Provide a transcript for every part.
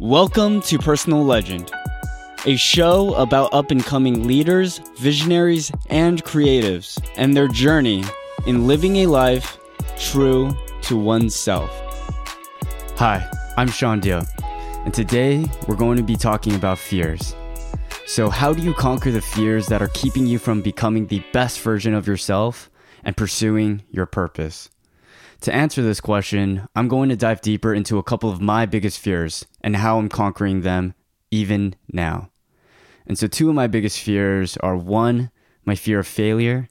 Welcome to Personal Legend, a show about up-and-coming leaders, visionaries, and creatives, and their journey in living a life true to oneself. Hi, I'm Shaun Deal, and today we're going to be talking about fears. So how do you conquer the fears that are keeping you from becoming the best version of yourself and pursuing your purpose? To answer this question, I'm going to dive deeper into a couple of my biggest fears and how I'm conquering them even now. And so two of my biggest fears are, one, my fear of failure,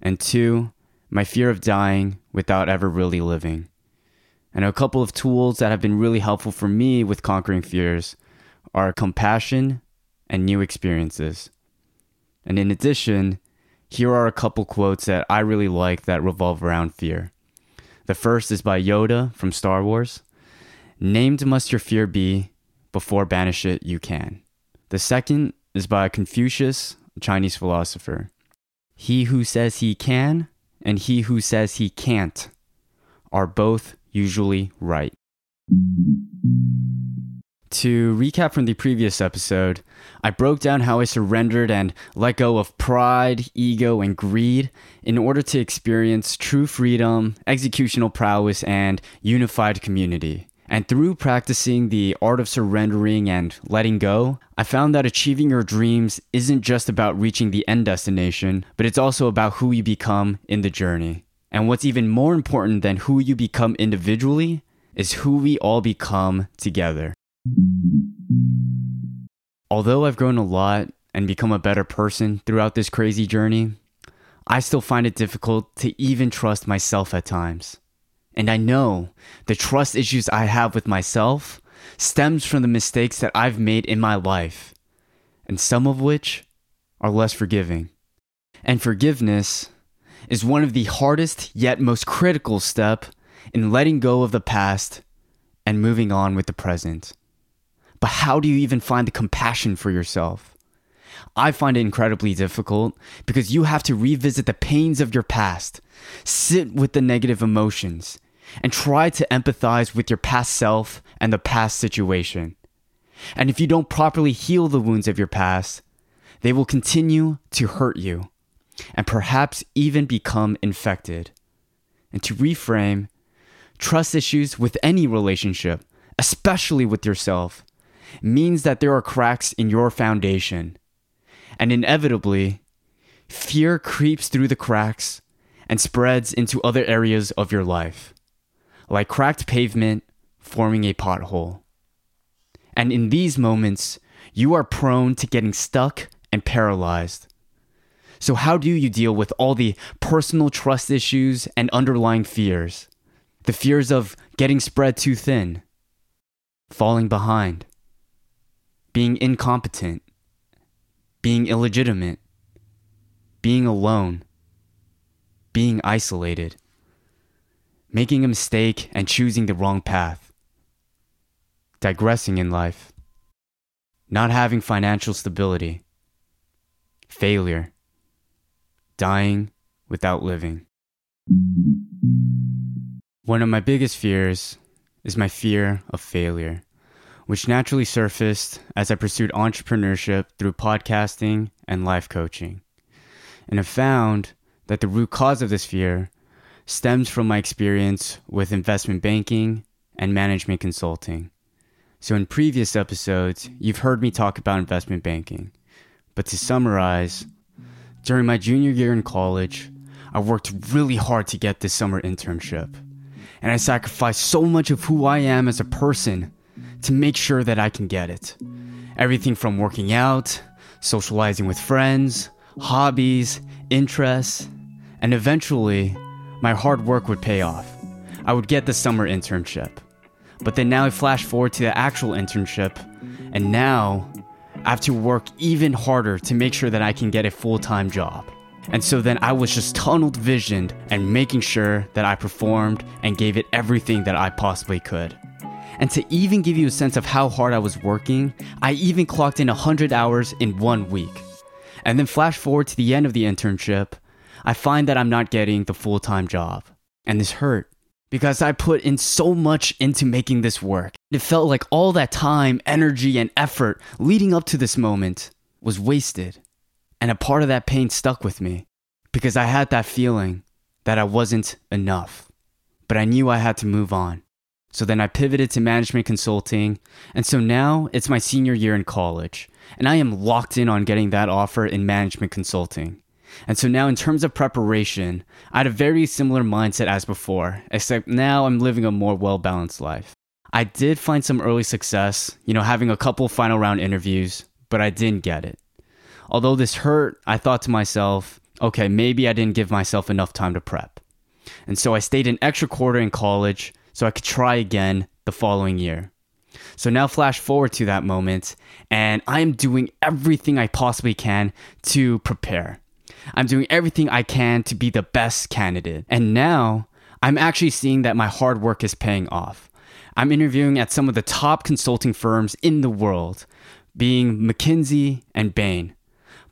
and two, my fear of dying without ever really living. And a couple of tools that have been really helpful for me with conquering fears are compassion and new experiences. And in addition, here are a couple quotes that I really like that revolve around fear. The first is by Yoda from Star Wars. Named must your fear be, before banish it you can. The second is by Confucius, a Chinese philosopher. He who says he can and he who says he can't are both usually right. To recap from the previous episode, I broke down how I surrendered and let go of pride, ego, and greed in order to experience true freedom, executional prowess, and unified community. And through practicing the art of surrendering and letting go, I found that achieving your dreams isn't just about reaching the end destination, but it's also about who you become in the journey. And what's even more important than who you become individually is who we all become together. Although I've grown a lot and become a better person throughout this crazy journey, I still find it difficult to even trust myself at times. And I know the trust issues I have with myself stems from the mistakes that I've made in my life, and some of which are less forgiving. And forgiveness is one of the hardest yet most critical step in letting go of the past and moving on with the present. But how do you even find the compassion for yourself? I find it incredibly difficult because you have to revisit the pains of your past, sit with the negative emotions, and try to empathize with your past self and the past situation. And if you don't properly heal the wounds of your past, they will continue to hurt you and perhaps even become infected. And to reframe, trust issues with any relationship, especially with yourself, means that there are cracks in your foundation. And inevitably, fear creeps through the cracks and spreads into other areas of your life, like cracked pavement forming a pothole. And in these moments, you are prone to getting stuck and paralyzed. So how do you deal with all the personal trust issues and underlying fears? The fears of getting spread too thin, falling behind, being incompetent, being illegitimate, being alone, being isolated, making a mistake and choosing the wrong path, digressing in life, not having financial stability, failure, dying without living. One of my biggest fears is my fear of failure, which naturally surfaced as I pursued entrepreneurship through podcasting and life coaching. And I found that the root cause of this fear stems from my experience with investment banking and management consulting. So in previous episodes, you've heard me talk about investment banking. But to summarize, during my junior year in college, I worked really hard to get this summer internship. And I sacrificed so much of who I am as a person to make sure that I can get it. Everything from working out, socializing with friends, hobbies, interests, and eventually, my hard work would pay off. I would get the summer internship. But then now I flash forward to the actual internship, and now I have to work even harder to make sure that I can get a full-time job. And so then I was just tunnel-visioned and making sure that I performed and gave it everything that I possibly could. And to even give you a sense of how hard I was working, I even clocked in 100 hours in 1 week. And then flash forward to the end of the internship, I find that I'm not getting the full-time job. And this hurt. because I put in so much into making this work. It felt like all that time, energy, and effort leading up to this moment was wasted. And a part of that pain stuck with me because I had that feeling that I wasn't enough. But I knew I had to move on. So then I pivoted to management consulting. And so now it's my senior year in college. And I am locked in on getting that offer in management consulting. And so now in terms of preparation, I had a very similar mindset as before, except now I'm living a more well-balanced life. I did find some early success, having a couple final round interviews, but I didn't get it. Although this hurt, I thought to myself, okay, maybe I didn't give myself enough time to prep. And so I stayed an extra quarter in college so I could try again the following year. So now flash forward to that moment, and I am doing everything I possibly can to prepare. I'm doing everything I can to be the best candidate. And now I'm actually seeing that my hard work is paying off. I'm interviewing at some of the top consulting firms in the world, being McKinsey and Bain.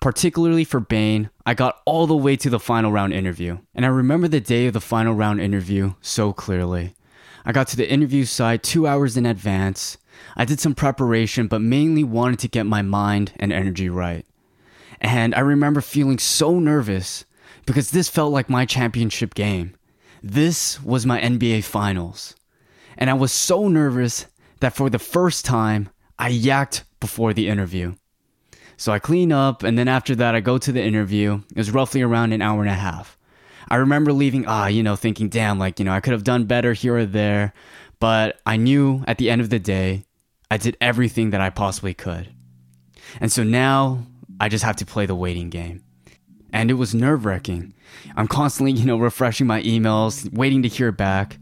Particularly for Bain, I got all the way to the final round interview. And I remember the day of the final round interview so clearly. I got to the interview site 2 hours in advance. I did some preparation, but mainly wanted to get my mind and energy right. And I remember feeling so nervous because this felt like my championship game. This was my NBA Finals. And I was so nervous that for the first time, I yacked before the interview. So I clean up, and then after that, I go to the interview. It was roughly around an hour and a half. I remember leaving, thinking, damn, I could have done better here or there. But I knew at the end of the day, I did everything that I possibly could. And so now, I just have to play the waiting game. And it was nerve-wracking. I'm constantly, refreshing my emails, waiting to hear back.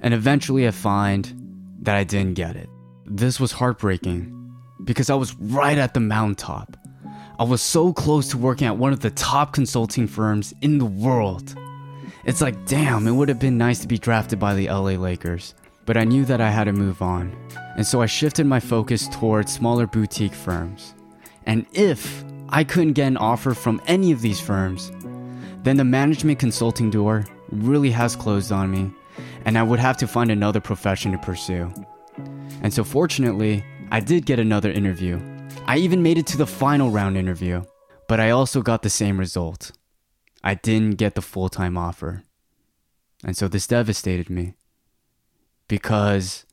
And eventually I find that I didn't get it. This was heartbreaking because I was right at the mountaintop. I was so close to working at one of the top consulting firms in the world. It's like, damn, it would have been nice to be drafted by the LA Lakers. But I knew that I had to move on. And so I shifted my focus towards smaller boutique firms. And if I couldn't get an offer from any of these firms, then the management consulting door really has closed on me, and I would have to find another profession to pursue. And so fortunately, I did get another interview. I even made it to the final round interview, but I also got the same result. I didn't get the full-time offer. And so this devastated me because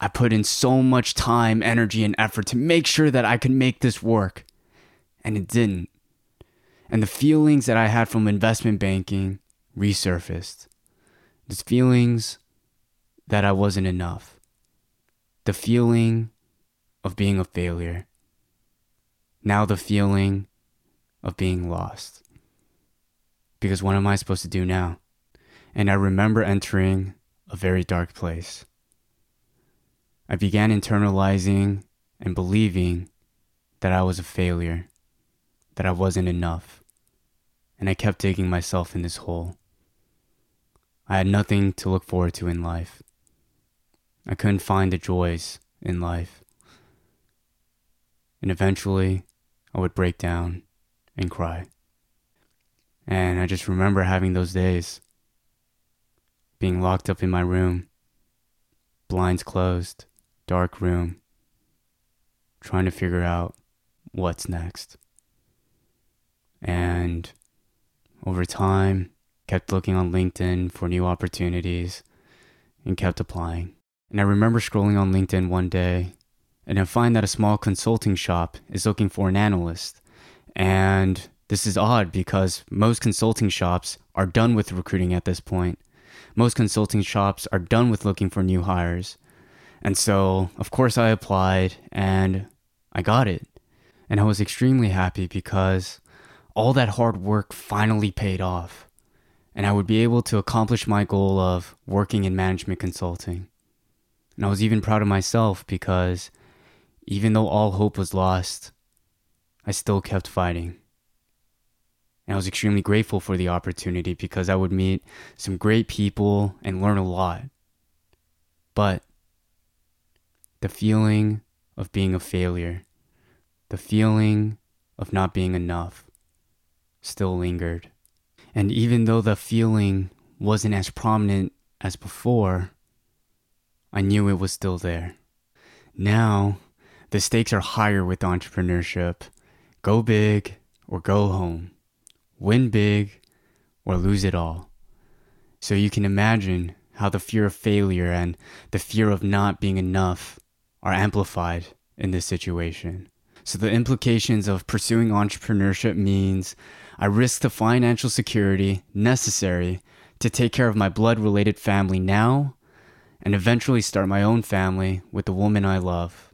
I put in so much time, energy, and effort to make sure that I could make this work. And it didn't. And the feelings that I had from investment banking resurfaced. The feelings that I wasn't enough. The feeling of being a failure. Now the feeling of being lost. Because what am I supposed to do now? And I remember entering a very dark place. I began internalizing and believing that I was a failure. That I wasn't enough, and I kept digging myself in this hole. I had nothing to look forward to in life. I couldn't find the joys in life. And eventually, I would break down and cry. And I just remember having those days, being locked up in my room, blinds closed, dark room, trying to figure out what's next. And over time, kept looking on LinkedIn for new opportunities and kept applying. And I remember scrolling on LinkedIn one day and I find that a small consulting shop is looking for an analyst. And this is odd because most consulting shops are done with recruiting at this point. Most consulting shops are done with looking for new hires. And so, of course, I applied and I got it. And I was extremely happy because all that hard work finally paid off, and I would be able to accomplish my goal of working in management consulting. And I was even proud of myself because even though all hope was lost, I still kept fighting. And I was extremely grateful for the opportunity because I would meet some great people and learn a lot. But the feeling of being a failure, the feeling of not being enough, still lingered. And even though the feeling wasn't as prominent as before, I knew it was still there. Now, the stakes are higher with entrepreneurship. Go big or go home. Win big or lose it all. So you can imagine how the fear of failure and the fear of not being enough are amplified in this situation. So the implications of pursuing entrepreneurship means I risk the financial security necessary to take care of my blood-related family now and eventually start my own family with the woman I love.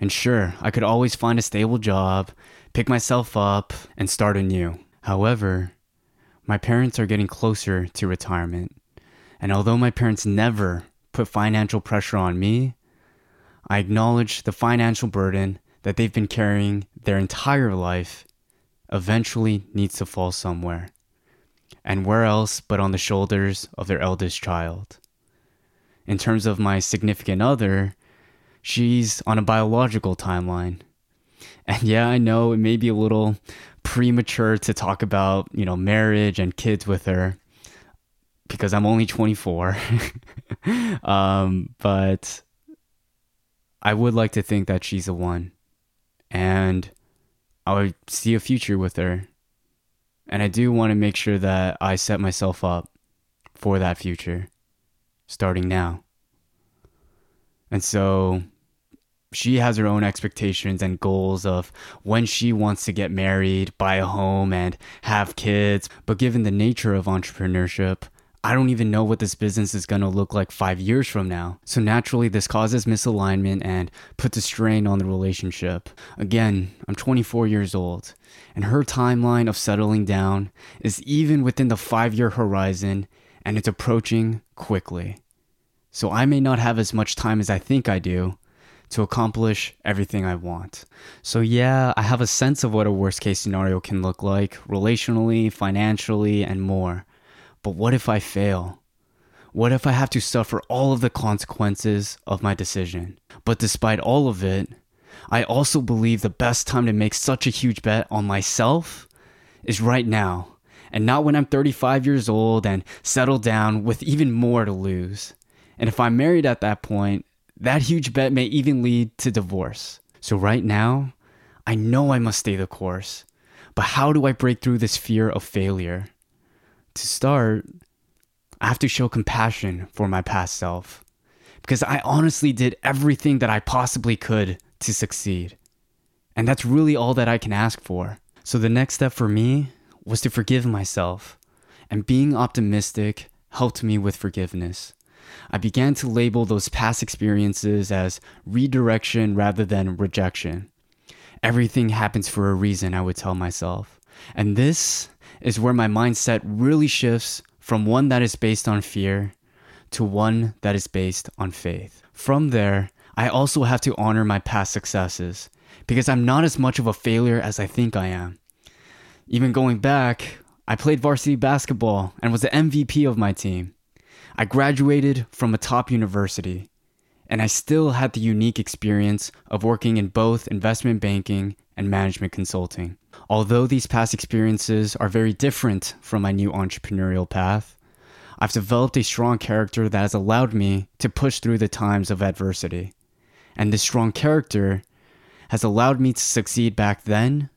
And sure, I could always find a stable job, pick myself up, and start anew. However, my parents are getting closer to retirement. And although my parents never put financial pressure on me, I acknowledge the financial burden that they've been carrying their entire life eventually needs to fall somewhere. And where else but on the shoulders of their eldest child. In terms of my significant other, she's on a biological timeline. And yeah, I know it may be a little premature to talk about, marriage and kids with her, because I'm only 24. But I would like to think that she's the one. And I would see a future with her. And I do want to make sure that I set myself up for that future, starting now. And so she has her own expectations and goals of when she wants to get married, buy a home, and have kids. But given the nature of entrepreneurship, I don't even know what this business is going to look like 5 years from now. So naturally, this causes misalignment and puts a strain on the relationship. Again, I'm 24 years old, and her timeline of settling down is even within the 5-year horizon, and it's approaching quickly. So I may not have as much time as I think I do to accomplish everything I want. So yeah, I have a sense of what a worst case scenario can look like, relationally, financially, and more. But what if I fail? What if I have to suffer all of the consequences of my decision? But despite all of it, I also believe the best time to make such a huge bet on myself is right now, and not when I'm 35 years old and settled down with even more to lose. And if I'm married at that point, that huge bet may even lead to divorce. So right now, I know I must stay the course. But how do I break through this fear of failure? To start, I have to show compassion for my past self, because I honestly did everything that I possibly could to succeed. And that's really all that I can ask for. So the next step for me was to forgive myself, and being optimistic helped me with forgiveness. I began to label those past experiences as redirection rather than rejection. Everything happens for a reason, I would tell myself. And this is where my mindset really shifts from one that is based on fear to one that is based on faith. From there, I also have to honor my past successes, because I'm not as much of a failure as I think I am. Even going back, I played varsity basketball and was the MVP of my team. I graduated from a top university, and I still had the unique experience of working in both investment banking and management consulting. Although these past experiences are very different from my new entrepreneurial path, I've developed a strong character that has allowed me to push through the times of adversity. And this strong character has allowed me to succeed back then,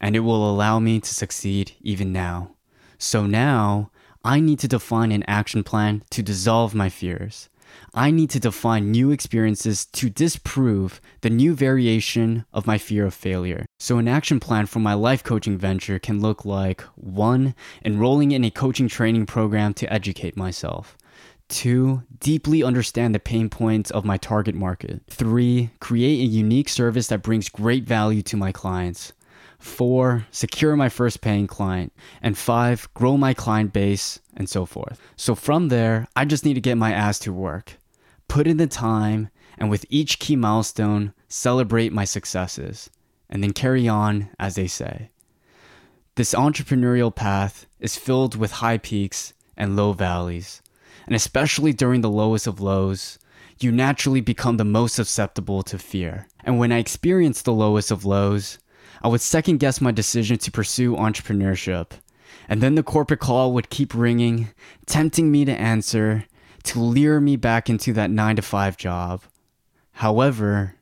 and it will allow me to succeed even now. So now, I need to define an action plan to dissolve my fears. I need to define new experiences to disprove the new variation of my fear of failure. So an action plan for my life coaching venture can look like 1. Enrolling in a coaching training program to educate myself. 2. Deeply understand the pain points of my target market. 3. Create a unique service that brings great value to my clients. 4. Secure my first paying client. And 5. Grow my client base, and so forth. So from there, I just need to get my ass to work, put in the time, and with each key milestone, celebrate my successes, and then carry on, as they say. This entrepreneurial path is filled with high peaks and low valleys. And especially during the lowest of lows, you naturally become the most susceptible to fear. And when I experienced the lowest of lows, I would second guess my decision to pursue entrepreneurship, And then the corporate call would keep ringing, tempting me to answer, to lure me back into that 9-to-5 job. However,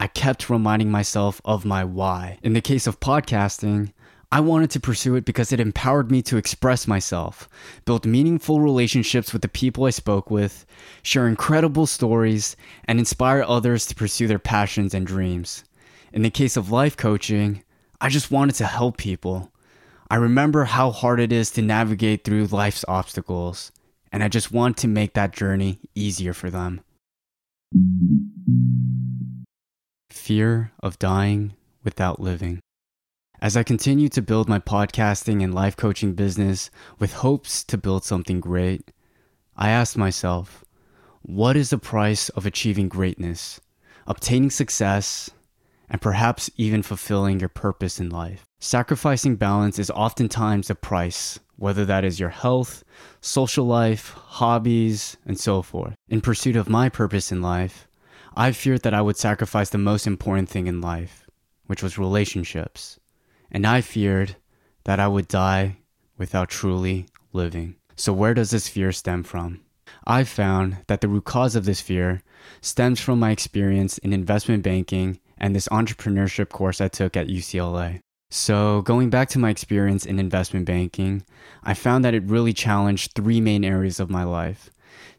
I kept reminding myself of my why. In the case of podcasting, I wanted to pursue it because it empowered me to express myself, build meaningful relationships with the people I spoke with, share incredible stories, and inspire others to pursue their passions and dreams. In the case of life coaching, I just wanted to help people. I remember how hard it is to navigate through life's obstacles, and I just want to make that journey easier for them. Fear of dying without living. As I continue to build my podcasting and life coaching business with hopes to build something great, I asked myself, what is the price of achieving greatness, obtaining success, and perhaps even fulfilling your purpose in life? Sacrificing balance is oftentimes the price, whether that is your health, social life, hobbies, and so forth. In pursuit of my purpose in life, I feared that I would sacrifice the most important thing in life, which was relationships. And I feared that I would die without truly living. So where does this fear stem from? I found that the root cause of this fear stems from my experience in investment banking and this entrepreneurship course I took at UCLA. So going back to my experience in investment banking, I found that it really challenged three main areas of my life: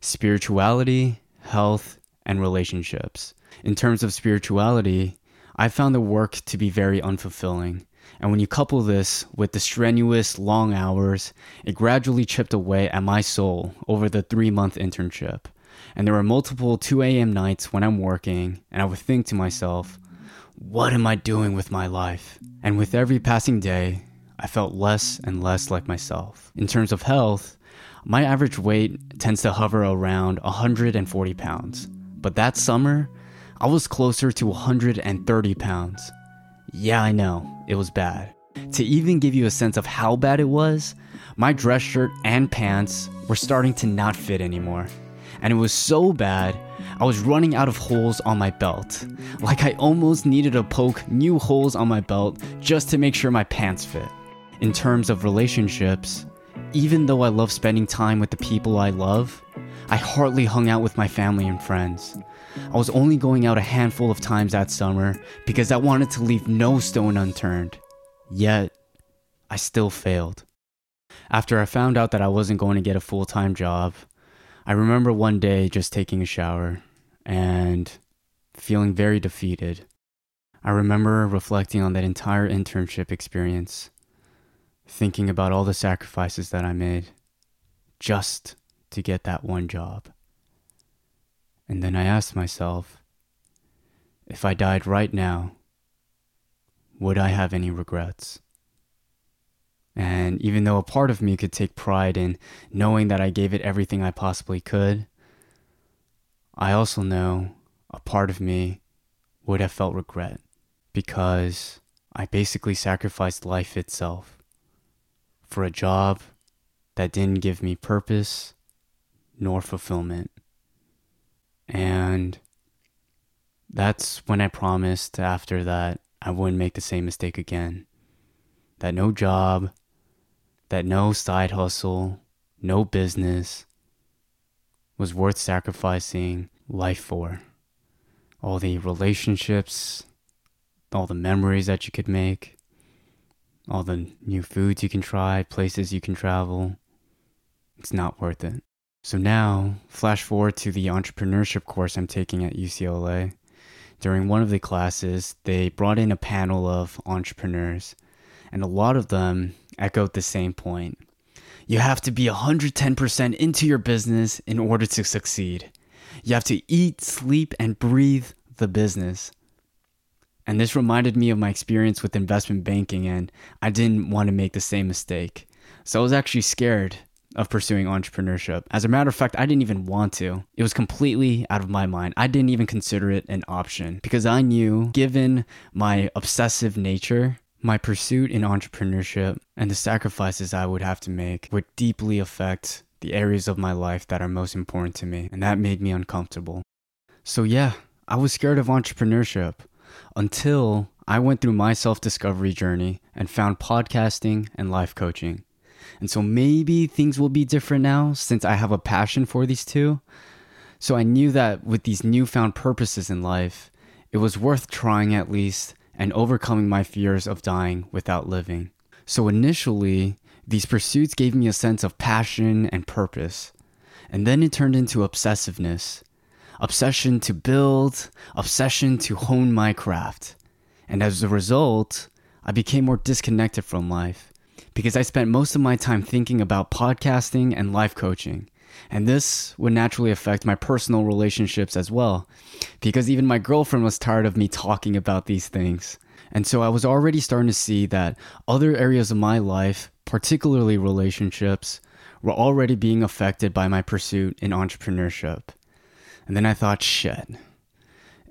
spirituality, health, and relationships. In terms of spirituality, I found the work to be very unfulfilling. And when you couple this with the strenuous, long hours, it gradually chipped away at my soul over the 3-month internship. And there were multiple 2 a.m. nights when I'm working, and I would think to myself, what am I doing with my life? And with every passing day, I felt less and less like myself. In terms of health, my average weight tends to hover around 140 pounds. But that summer, I was closer to 130 pounds. Yeah, I know, it was bad. To even give you a sense of how bad it was, my dress shirt and pants were starting to not fit anymore. And it was so bad, I was running out of holes on my belt. Like I almost needed to poke new holes on my belt just to make sure my pants fit. In terms of relationships, even though I love spending time with the people I love, I hardly hung out with my family and friends. I was only going out a handful of times that summer because I wanted to leave no stone unturned. Yet, I still failed. After I found out that I wasn't going to get a full-time job, I remember one day just taking a shower and feeling very defeated. I remember reflecting on that entire internship experience, thinking about all the sacrifices that I made just to get that one job. And then I asked myself, if I died right now, would I have any regrets? And even though a part of me could take pride in knowing that I gave it everything I possibly could, I also know a part of me would have felt regret because I basically sacrificed life itself for a job that didn't give me purpose nor fulfillment. And that's when I promised after that I wouldn't make the same mistake again. That no job, that no side hustle, no business was worth sacrificing life for. All the relationships, all the memories that you could make, all the new foods you can try, places you can travel, it's not worth it. So now, flash forward to the entrepreneurship course I'm taking at UCLA. During one of the classes, they brought in a panel of entrepreneurs, and a lot of them echoed the same point. You have to be 110% into your business in order to succeed. You have to eat, sleep, and breathe the business. And this reminded me of my experience with investment banking, and I didn't want to make the same mistake. So I was actually scared of pursuing entrepreneurship. As a matter of fact, I didn't even want to. It was completely out of my mind. I didn't even consider it an option because I knew, given my obsessive nature, my pursuit in entrepreneurship and the sacrifices I would have to make would deeply affect the areas of my life that are most important to me. And that made me uncomfortable. So yeah, I was scared of entrepreneurship until I went through my self-discovery journey and found podcasting and life coaching. And so maybe things will be different now since I have a passion for these two. So I knew that with these newfound purposes in life, it was worth trying at least and overcoming my fears of dying without living. So initially, these pursuits gave me a sense of passion and purpose. And then it turned into obsessiveness. Obsession to build, obsession to hone my craft. And as a result, I became more disconnected from life because I spent most of my time thinking about podcasting and life coaching. And this would naturally affect my personal relationships as well, because even my girlfriend was tired of me talking about these things. And so I was already starting to see that other areas of my life, particularly relationships, were already being affected by my pursuit in entrepreneurship. And then I thought, shit,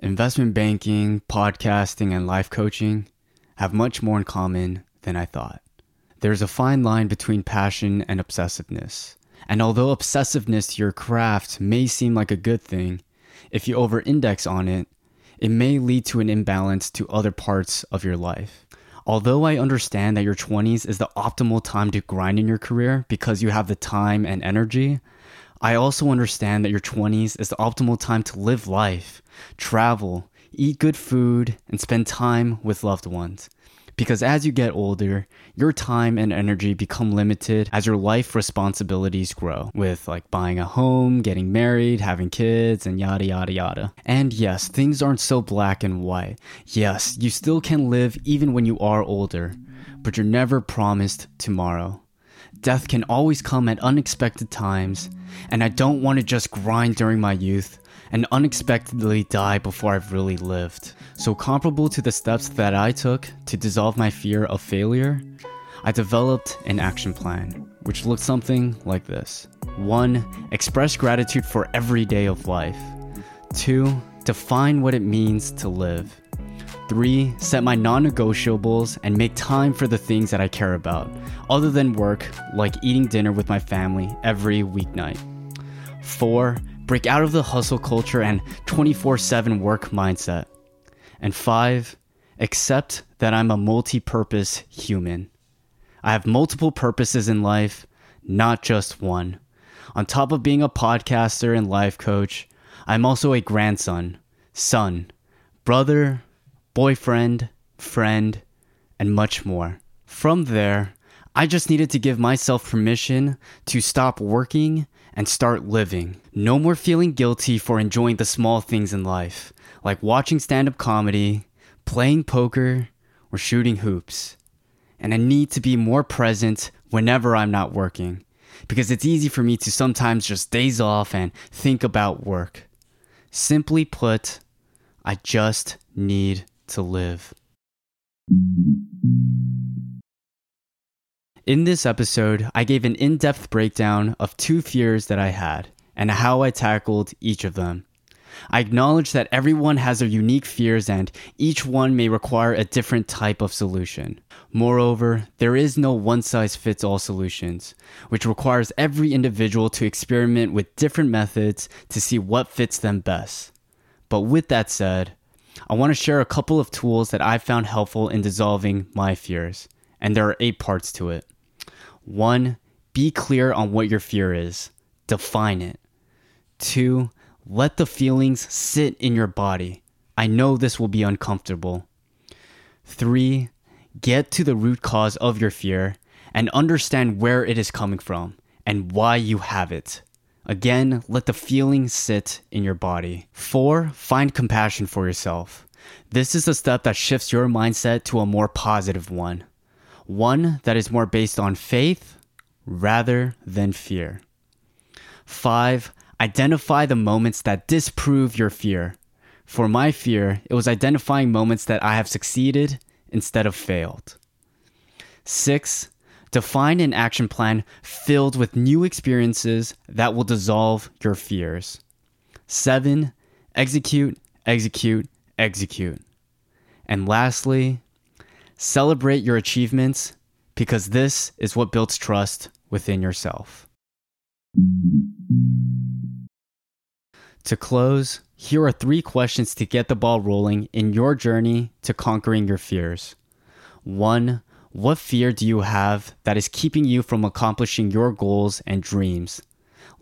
investment banking, podcasting, and life coaching have much more in common than I thought. There's a fine line between passion and obsessiveness. And although obsessiveness to your craft may seem like a good thing, if you over-index on it, it may lead to an imbalance to other parts of your life. Although I understand that your 20s is the optimal time to grind in your career because you have the time and energy, I also understand that your 20s is the optimal time to live life, travel, eat good food, and spend time with loved ones. Because as you get older, your time and energy become limited as your life responsibilities grow, with like buying a home, getting married, having kids, and yada, yada, yada. And yes, things aren't so black and white. Yes, you still can live even when you are older, but you're never promised tomorrow. Death can always come at unexpected times, and I don't want to just grind during my youth and unexpectedly die before I've really lived. So comparable to the steps that I took to dissolve my fear of failure, I developed an action plan, which looked something like this. 1. Express gratitude for every day of life. 2. Define what it means to live. 3. Set my non-negotiables and make time for the things that I care about, other than work, like eating dinner with my family every weeknight. 4. Break out of the hustle culture and 24/7 work mindset. And 5, accept that I'm a multi-purpose human. I have multiple purposes in life, not just one. On top of being a podcaster and life coach, I'm also a grandson, son, brother, boyfriend, friend, and much more. From there, I just needed to give myself permission to stop working and start living. No more feeling guilty for enjoying the small things in life, like watching stand-up comedy, playing poker, or shooting hoops. And I need to be more present whenever I'm not working, because it's easy for me to sometimes just days off and think about work. Simply put, I just need to live. In this episode, I gave an in-depth breakdown of 2 fears that I had and how I tackled each of them. I acknowledge that everyone has their unique fears and each one may require a different type of solution. Moreover, there is no one-size-fits-all solutions, which requires every individual to experiment with different methods to see what fits them best. But with that said, I want to share a couple of tools that I found helpful in dissolving my fears, and there are 8 parts to it. 1. Be clear on what your fear is. Define it. 2. Let the feelings sit in your body. I know this will be uncomfortable. 3. Get to the root cause of your fear and understand where it is coming from and why you have it. Again, let the feelings sit in your body. 4. Find compassion for yourself. This is a step that shifts your mindset to a more positive one. One that is more based on faith rather than fear. 5. Identify the moments that disprove your fear. For my fear, it was identifying moments that I have succeeded instead of failed. 6. Define an action plan filled with new experiences that will dissolve your fears. 7. Execute, execute, execute. And lastly, celebrate your achievements because this is what builds trust within yourself. To close, here are 3 questions to get the ball rolling in your journey to conquering your fears. 1. What fear do you have that is keeping you from accomplishing your goals and dreams?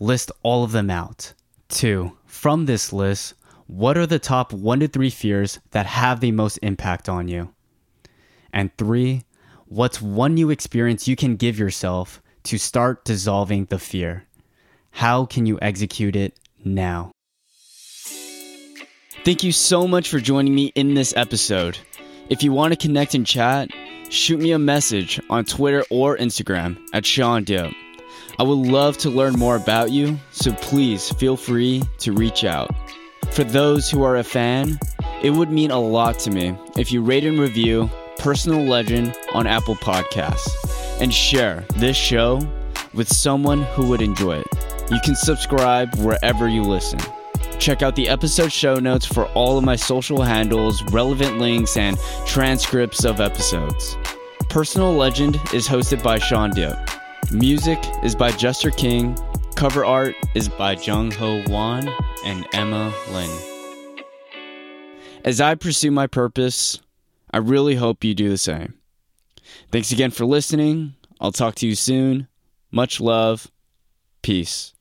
List all of them out. 2. From this list, what are the top 1 to 3 fears that have the most impact on you? And 3. What's one new experience you can give yourself to start dissolving the fear? How can you execute it now? Thank you so much for joining me in this episode. If you want to connect and chat, shoot me a message on Twitter or Instagram at Shaun Deal. I would love to learn more about you, so please feel free to reach out. For those who are a fan, it would mean a lot to me if you rate and review Personal Legend on Apple Podcasts and share this show with someone who would enjoy it. You can subscribe wherever you listen. Check out the episode show notes for all of my social handles, relevant links, and transcripts of episodes. Personal Legend is hosted by Shaun Deal. Music is by Jester King. Cover art is by Jung Ho Wan and Emma Lin. As I pursue my purpose, I really hope you do the same. Thanks again for listening. I'll talk to you soon. Much love. Peace.